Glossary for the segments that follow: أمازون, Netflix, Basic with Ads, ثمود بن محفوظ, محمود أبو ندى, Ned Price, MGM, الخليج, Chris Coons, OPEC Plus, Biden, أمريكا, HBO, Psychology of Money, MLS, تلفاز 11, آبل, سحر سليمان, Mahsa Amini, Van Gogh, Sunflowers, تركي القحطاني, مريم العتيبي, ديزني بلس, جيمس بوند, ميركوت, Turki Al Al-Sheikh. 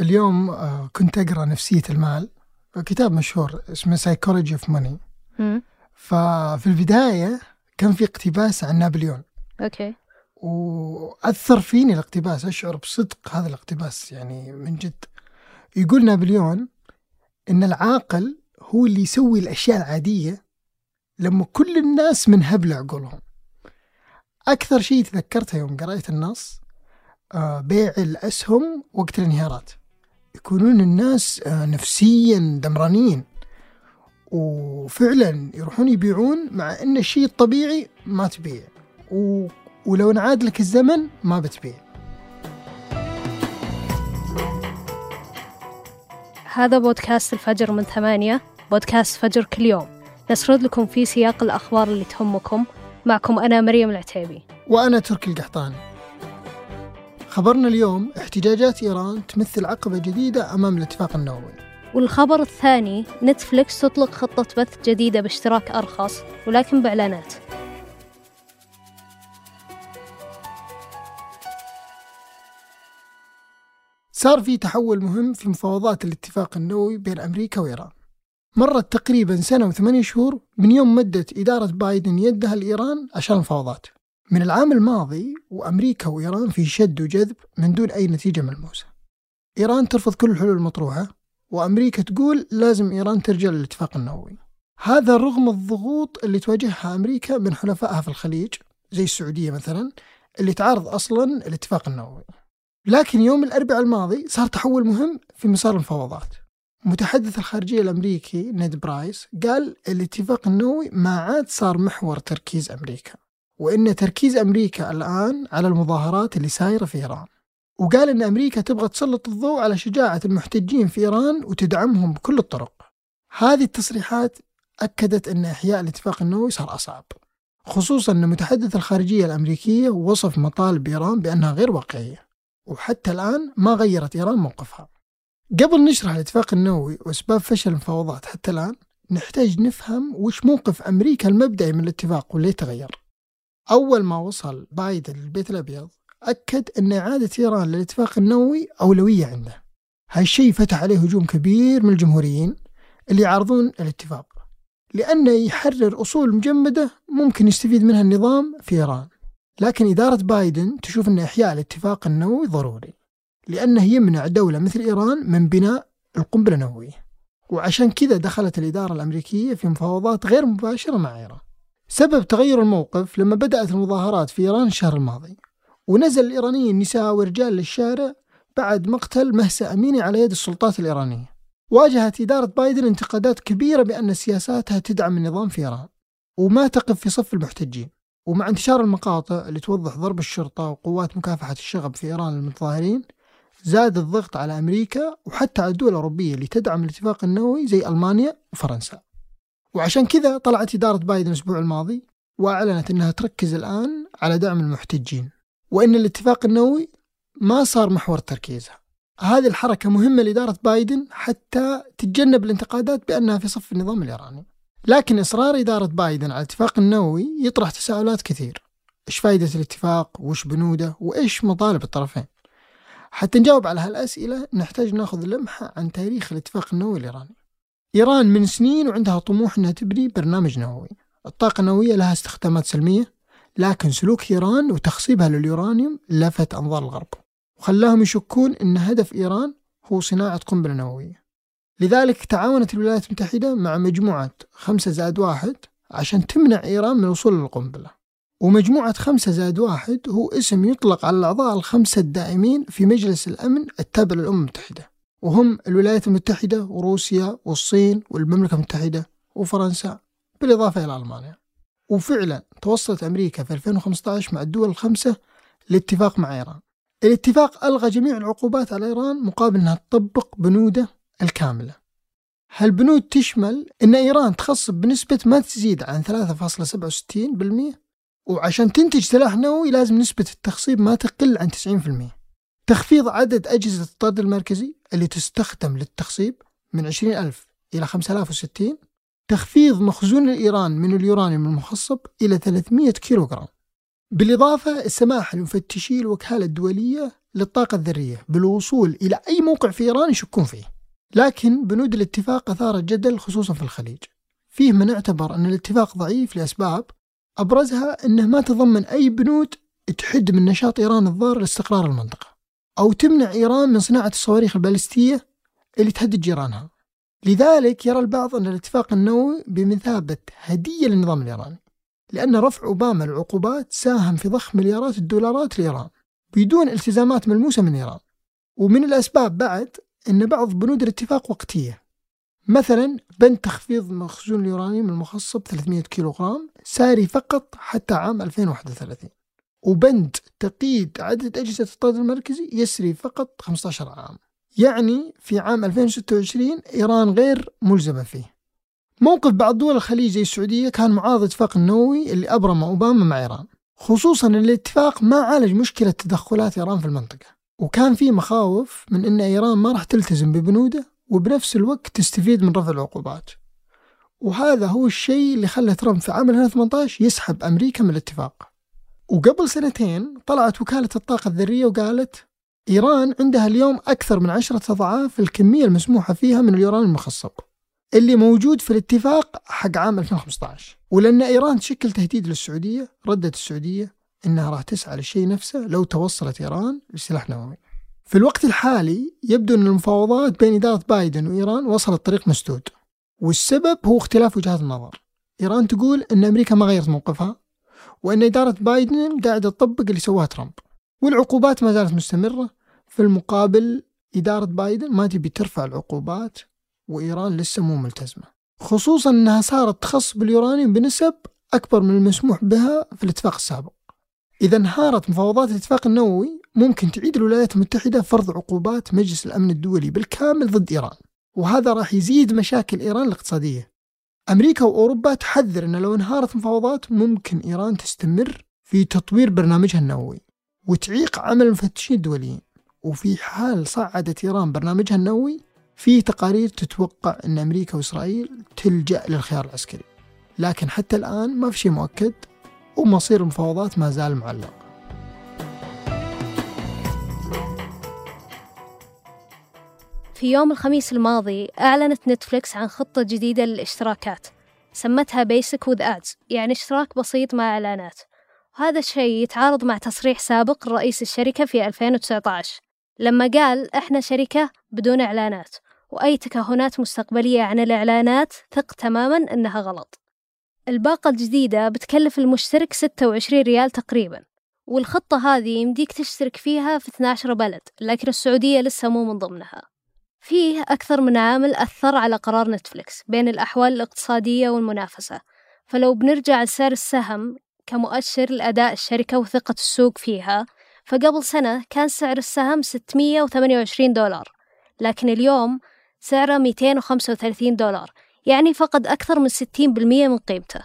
اليوم كنت أقرأ نفسية المال، كتاب مشهور اسمه Psychology of Money. ففي البداية كان في اقتباس عن نابليون. أوكي. وأثر فيني الاقتباس، أشعر بصدق هذا الاقتباس يعني من جد. يقول نابليون إن العاقل هو اللي يسوي الأشياء العادية لما كل الناس منهبل عقولهم. أكثر شيء تذكرته يوم قرأت النص بيع الأسهم وقت الانهيارات، يكونون الناس نفسيا دمرانين وفعلا يروحون يبيعون، مع أن الشيء الطبيعي ما تبيع، ولو نعاد لك الزمن ما بتبيع. هذا بودكاست الفجر من 8، بودكاست فجر كل يوم نسرد لكم في سياق الأخبار اللي تهمكم. معكم أنا مريم العتيبي، وأنا تركي القحطاني. خبرنا اليوم احتجاجات إيران تمثل عقبة جديدة أمام الاتفاق النووي. والخبر الثاني، نتفليكس تطلق خطة بث جديدة باشتراك أرخص ولكن بإعلانات. صار في تحول مهم في مفاوضات الاتفاق النووي بين أمريكا وإيران. مرت تقريباً سنة وثمانية شهور من يوم مدت إدارة بايدن يدها لإيران عشان المفاوضات. من العام الماضي وأمريكا وإيران في شد وجذب من دون أي نتيجة ملموسة. إيران ترفض كل الحلول المطروحة، وأمريكا تقول لازم إيران ترجع للاتفاق النووي. هذا رغم الضغوط اللي تواجهها أمريكا من حلفائها في الخليج زي السعودية مثلاً، اللي تعارض أصلاً الاتفاق النووي. لكن يوم الأربعاء الماضي صار تحول مهم في مسار المفاوضات. متحدث الخارجية الأمريكي نيد برايس قال الاتفاق النووي ما عاد صار محور تركيز أمريكا، وإن تركيز أمريكا الآن على المظاهرات اللي سايرة في إيران. وقال إن أمريكا تبغى تسلط الضوء على شجاعة المحتجين في إيران وتدعمهم بكل الطرق. هذه التصريحات أكدت أن إحياء الاتفاق النووي صار أصعب، خصوصاً أن متحدث الخارجية الأمريكية وصف مطالب إيران بأنها غير واقعية، وحتى الآن ما غيرت إيران موقفها. قبل نشرح الاتفاق النووي وأسباب فشل المفاوضات حتى الآن، نحتاج نفهم وش موقف أمريكا المبدئي من الاتفاق وليه تغير. أول ما وصل بايدن للبيت الأبيض أكد أن إعادة إيران للاتفاق النووي أولوية عنده. هالشيء فتح عليه هجوم كبير من الجمهوريين اللي يعارضون الاتفاق، لأنه يحرر أصول مجمدة ممكن يستفيد منها النظام في إيران. لكن إدارة بايدن تشوف أن إحياء الاتفاق النووي ضروري، لأنه يمنع دولة مثل إيران من بناء القنبلة النووية. وعشان كذا دخلت الإدارة الأمريكية في مفاوضات غير مباشرة مع إيران. سبب تغير الموقف لما بدأت المظاهرات في إيران الشهر الماضي، ونزل الإيرانيين نساء ورجال للشارع بعد مقتل مهسا أميني على يد السلطات الإيرانية. واجهت إدارة بايدن انتقادات كبيرة بأن سياساتها تدعم النظام في إيران وما تقف في صف المحتجين. ومع انتشار المقاطع اللي توضح ضرب الشرطة وقوات مكافحة الشغب في إيران للمتظاهرين، زاد الضغط على أمريكا وحتى على الدول الأوروبية اللي تدعم الاتفاق النووي زي ألمانيا وفرنسا. وعشان كذا طلعت إدارة بايدن الأسبوع الماضي وأعلنت أنها تركز الآن على دعم المحتجين، وأن الاتفاق النووي ما صار محور تركيزها. هذه الحركة مهمة لإدارة بايدن حتى تتجنب الانتقادات بأنها في صف النظام الإيراني. لكن إصرار إدارة بايدن على الاتفاق النووي يطرح تساؤلات كثير. إيش فائدة الاتفاق؟ وإيش بنوده؟ وإيش مطالب الطرفين؟ حتى نجاوب على هالأسئلة نحتاج ناخذ لمحة عن تاريخ الاتفاق النووي الإيراني. إيران من سنين وعندها طموح أنها تبني برنامج نووي. الطاقة النووية لها استخدامات سلمية، لكن سلوك إيران وتخصيبها لليورانيوم لفت أنظار الغرب وخلاهم يشكون أن هدف إيران هو صناعة قنبلة نووية. لذلك تعاونت الولايات المتحدة مع مجموعة 5+1 عشان تمنع إيران من الوصول للقنبلة. ومجموعة 5+1 هو اسم يطلق على الأعضاء 5 الدائمين في مجلس الأمن التابع للأمم المتحدة، وهم الولايات المتحدة وروسيا والصين والمملكة المتحدة وفرنسا بالإضافة إلى ألمانيا. وفعلا توصلت أمريكا في 2015 مع الدول 5 لاتفاق مع إيران. الاتفاق ألغى جميع العقوبات على إيران مقابل أنها تطبق بنوده الكاملة. هالبنود تشمل أن إيران تخصب بنسبة ما تزيد عن 3.67%، وعشان تنتج سلاح نووي لازم نسبة التخصيب ما تقل عن 90%. تخفيض عدد أجهزة الطرد المركزي اللي تستخدم للتخصيب من 20,000 إلى 5,060. تخفيض مخزون الإيران من اليورانيوم المخصب إلى 300 كيلوغرام. بالإضافة السماح لمفتشي الوكالة الدولية للطاقة الذرية بالوصول إلى أي موقع في إيران يشكون فيه. لكن بنود الاتفاق أثارت جدل خصوصا في الخليج. فيه من اعتبر أن الاتفاق ضعيف لأسباب أبرزها أنه ما تضمن أي بنود تحد من نشاط إيران الضار لاستقرار المنطقة، أو تمنع إيران من صناعة الصواريخ البالستية اللي تهدد جيرانها. لذلك يرى البعض أن الاتفاق النووي بمثابة هدية للنظام الإيراني، لأن رفع أوباما العقوبات ساهم في ضخ مليارات الدولارات لإيران بدون التزامات ملموسة من إيران. ومن الأسباب بعد أن بعض بنود الاتفاق وقتية، مثلا بند تخفيض مخزون اليورانيوم المخصب 300 كيلوغرام ساري فقط حتى عام 2031، وبند تقييد عدد أجهزة الطرد المركزي يسري فقط 15 عام، يعني في عام 2026 إيران غير ملزمة فيه. موقف بعض دول الخليج زي السعودية كان معارض الاتفاق النووي اللي أبرمه أوباما مع إيران، خصوصاً أن الاتفاق ما عالج مشكلة تدخلات إيران في المنطقة، وكان فيه مخاوف من أن إيران ما راح تلتزم ببنوده وبنفس الوقت تستفيد من رفع العقوبات. وهذا هو الشيء اللي خلى ترامب في عام 2018 يسحب أمريكا من الاتفاق. وقبل سنتين طلعت وكالة الطاقة الذرية وقالت إيران عندها اليوم أكثر من 10 أضعاف الكمية المسموحة فيها من اليورانيوم المخصب اللي موجود في الاتفاق حق عام 2015. ولأن إيران تشكل تهديد للسعودية، ردت السعودية إنها راح تسعى للشيء نفسه لو توصلت إيران لسلاح نووي. في الوقت الحالي يبدو أن المفاوضات بين إدارة بايدن وإيران وصلت طريق مسدود، والسبب هو اختلاف وجهات النظر. إيران تقول أن أمريكا ما غيرت موقفها، وأن إدارة بايدن قاعدة تطبق اللي سواه ترامب، والعقوبات ما زالت مستمرة. في المقابل إدارة بايدن ما تبي ترفع العقوبات، وإيران لسه مو ملتزمة، خصوصا أنها صارت تخص باليورانيوم بنسب أكبر من المسموح بها في الاتفاق السابق. إذا انهارت مفاوضات الاتفاق النووي ممكن تعيد الولايات المتحدة فرض عقوبات مجلس الأمن الدولي بالكامل ضد إيران، وهذا راح يزيد مشاكل إيران الاقتصادية. أمريكا وأوروبا تحذر أن لو انهارت مفاوضات ممكن إيران تستمر في تطوير برنامجها النووي وتعيق عمل المفتشين الدوليين. وفي حال صعدت إيران برنامجها النووي، في تقارير تتوقع أن أمريكا وإسرائيل تلجأ للخيار العسكري، لكن حتى الآن ما في شيء مؤكد، ومصير المفاوضات ما زال معلق. في يوم الخميس الماضي أعلنت نتفليكس عن خطة جديدة للاشتراكات سمتها Basic with Ads، يعني اشتراك بسيط مع إعلانات. وهذا الشيء يتعارض مع تصريح سابق رئيس الشركة في 2019 لما قال إحنا شركة بدون إعلانات، وأي تكهنات مستقبلية عن الإعلانات ثق تماماً أنها غلط. الباقة الجديدة بتكلف المشترك 26 ريال تقريباً، والخطة هذه يمديك تشترك فيها في 12 بلد، لكن السعودية لسه مو من ضمنها. فيه أكثر من عامل أثر على قرار نتفليكس بين الأحوال الاقتصادية والمنافسة. فلو بنرجع لسعر السهم كمؤشر لأداء الشركة وثقة السوق فيها، فقبل سنة كان سعر السهم $628، لكن اليوم سعره $235، يعني فقد أكثر من 60% من قيمته.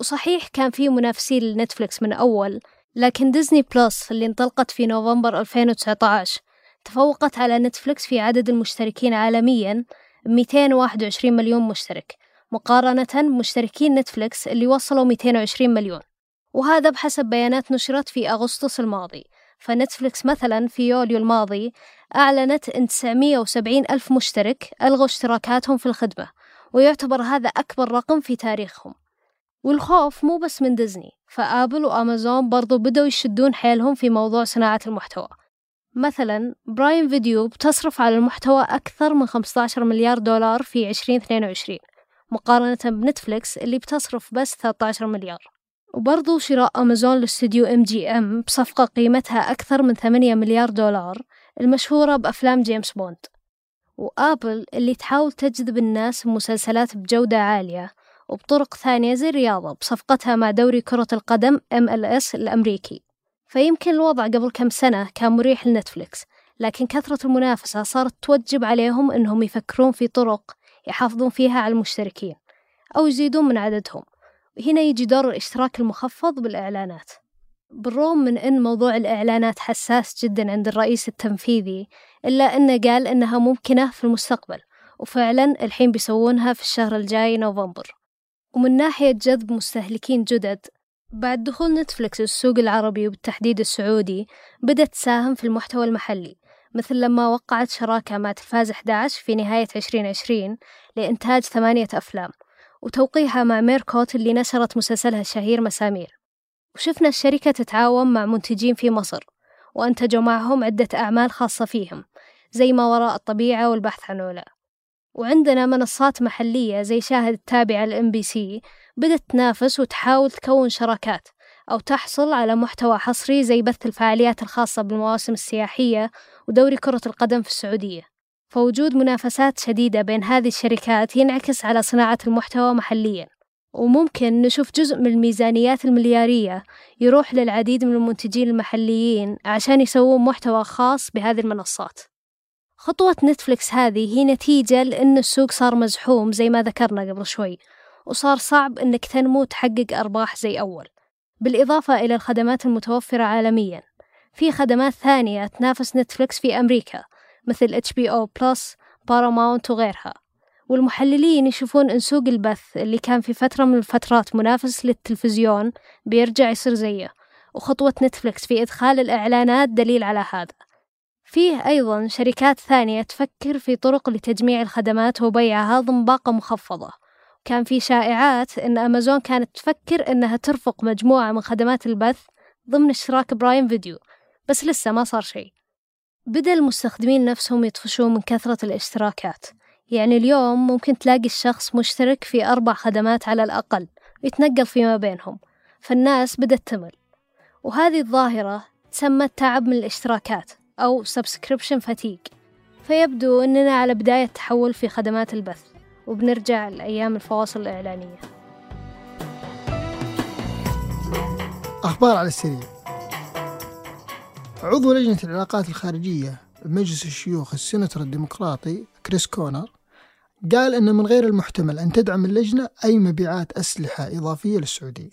وصحيح كان فيه منافسين لنتفليكس من أول، لكن ديزني بلس اللي انطلقت في نوفمبر 2019 تفوقت على نتفليكس في عدد المشتركين عالمياً 221 مليون مشترك، مقارنة بمشتركين نتفليكس اللي وصلوا 220 مليون، وهذا بحسب بيانات نشرت في أغسطس الماضي. فنتفليكس مثلاً في يوليو الماضي أعلنت أن 970 ألف مشترك ألغوا اشتراكاتهم في الخدمة، ويعتبر هذا أكبر رقم في تاريخهم. والخوف مو بس من ديزني، فآبل وأمازون برضو بدأوا يشدون حيلهم في موضوع صناعة المحتوى. مثلا برايم فيديو بتصرف على المحتوى أكثر من $15 مليار في 2022، مقارنة بنتفليكس اللي بتصرف بس 13 مليار. وبرضو شراء أمازون للاستوديو MGM بصفقة قيمتها أكثر من $8 مليار المشهورة بأفلام جيمس بوند. وآبل اللي تحاول تجذب الناس بمسلسلات بجودة عالية وبطرق ثانية زي الرياضة بصفقتها مع دوري كرة القدم MLS الأمريكي. فيمكن الوضع قبل كم سنة كان مريح لنتفليكس، لكن كثرة المنافسة صارت توجب عليهم أنهم يفكرون في طرق يحافظون فيها على المشتركين أو يزيدون من عددهم. هنا يجي دور الاشتراك المخفض بالإعلانات. بالرغم من أن موضوع الإعلانات حساس جدا عند الرئيس التنفيذي، إلا أنه قال أنها ممكنة في المستقبل، وفعلا الحين بيسوونها في الشهر الجاي نوفمبر. ومن ناحية جذب مستهلكين جدد، بعد دخول نتفليكس السوق العربي وبالتحديد السعودي، بدأت تساهم في المحتوى المحلي، مثل لما وقعت شراكة مع تلفاز 11 في نهاية 2020 لإنتاج 8 أفلام وتوقيعها مع ميركوت اللي نشرت مسلسلها الشهير مسامير. وشفنا الشركة تتعاون مع منتجين في مصر وأنتجوا معهم عدة أعمال خاصة فيهم زي ما وراء الطبيعة والبحث عن علا. وعندنا منصات محلية زي شاهد التابعة للMBC بدأت تنافس وتحاول تكون شراكات أو تحصل على محتوى حصري زي بث الفعاليات الخاصة بالمواسم السياحية ودوري كرة القدم في السعودية. فوجود منافسات شديدة بين هذه الشركات ينعكس على صناعة المحتوى محليا، وممكن نشوف جزء من الميزانيات المليارية يروح للعديد من المنتجين المحليين عشان يسووا محتوى خاص بهذه المنصات. خطوة نتفليكس هذه هي نتيجة لأن السوق صار مزحوم زي ما ذكرنا قبل شوي، وصار صعب أنك تنمو وتحقق أرباح زي أول. بالإضافة إلى الخدمات المتوفرة عالمياً، في خدمات ثانية تنافس نتفليكس في أمريكا مثل HBO Plus، Paramount وغيرها. والمحللين يشوفون أن سوق البث اللي كان في فترة من الفترات منافس للتلفزيون بيرجع يصير زيه، وخطوة نتفليكس في إدخال الإعلانات دليل على هذا. فيه أيضاً شركات ثانية تفكر في طرق لتجميع الخدمات وبيعها ضمن باقة مخفضة. كان في شائعات أن أمازون كانت تفكر أنها ترفق مجموعة من خدمات البث ضمن اشتراك برايم فيديو، بس لسه ما صار شيء. بدأ المستخدمين نفسهم يطفشون من كثرة الاشتراكات، يعني اليوم ممكن تلاقي الشخص مشترك في 4 خدمات على الأقل ويتنقل فيما بينهم، فالناس بدأت تمل. وهذه الظاهرة تسمى التعب من الاشتراكات أو subscription fatigue. فيبدو أننا على بداية تحول في خدمات البث، وبنرجع لأيام الفواصل الإعلانية. أخبار على السريع. عضو لجنة العلاقات الخارجية بمجلس الشيوخ السيناتور الديمقراطي كريس كونر قال أن من غير المحتمل أن تدعم اللجنة أي مبيعات أسلحة إضافية للسعودية،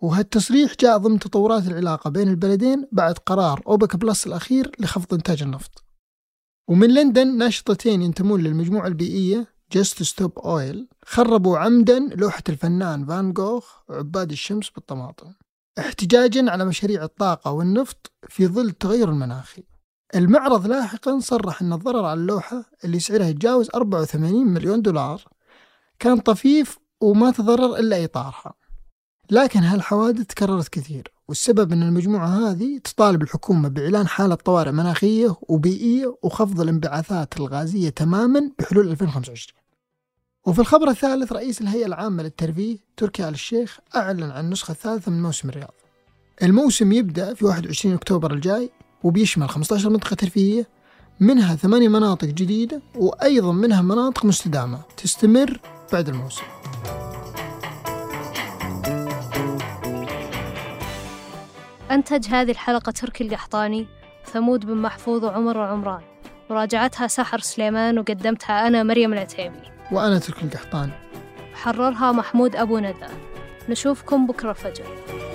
وهالتصريح جاء ضمن تطورات العلاقة بين البلدين بعد قرار أوبك بلس الأخير لخفض إنتاج النفط. ومن لندن ناشطتين ينتمون للمجموعة البيئية Just Stop Oil خربوا عمدا لوحة الفنان فان جوخ عباد الشمس بالطماطم احتجاجا على مشاريع الطاقة والنفط في ظل التغير المناخي. المعرض لاحقا صرح أن الضرر على اللوحة اللي سعرها يتجاوز $84 مليون كان طفيف وما تضرر إلا إطارها. لكن هالحوادث تكررت كثير، والسبب أن المجموعة هذه تطالب الحكومة بإعلان حالة طوارئ مناخية وبيئية وخفض الانبعاثات الغازية تماما بحلول 2025. وفي الخبر الثالث، رئيس الهيئة العامة للترفيه تركي آل الشيخ أعلن عن النسخة الثالثة من موسم الرياض. الموسم يبدأ في 21 أكتوبر الجاي، وبيشمل 15 منطقة ترفيهية، منها 8 مناطق جديدة وأيضا منها مناطق مستدامة تستمر بعد الموسم. أنتج هذه الحلقة تركي القحطاني، ثمود بن محفوظ وعمر وعمران. مراجعتها سحر سليمان، وقدمتها أنا مريم العتيمي. وأنا تركي القحطاني. حررها محمود أبو ندى. نشوفكم بكرة فجر.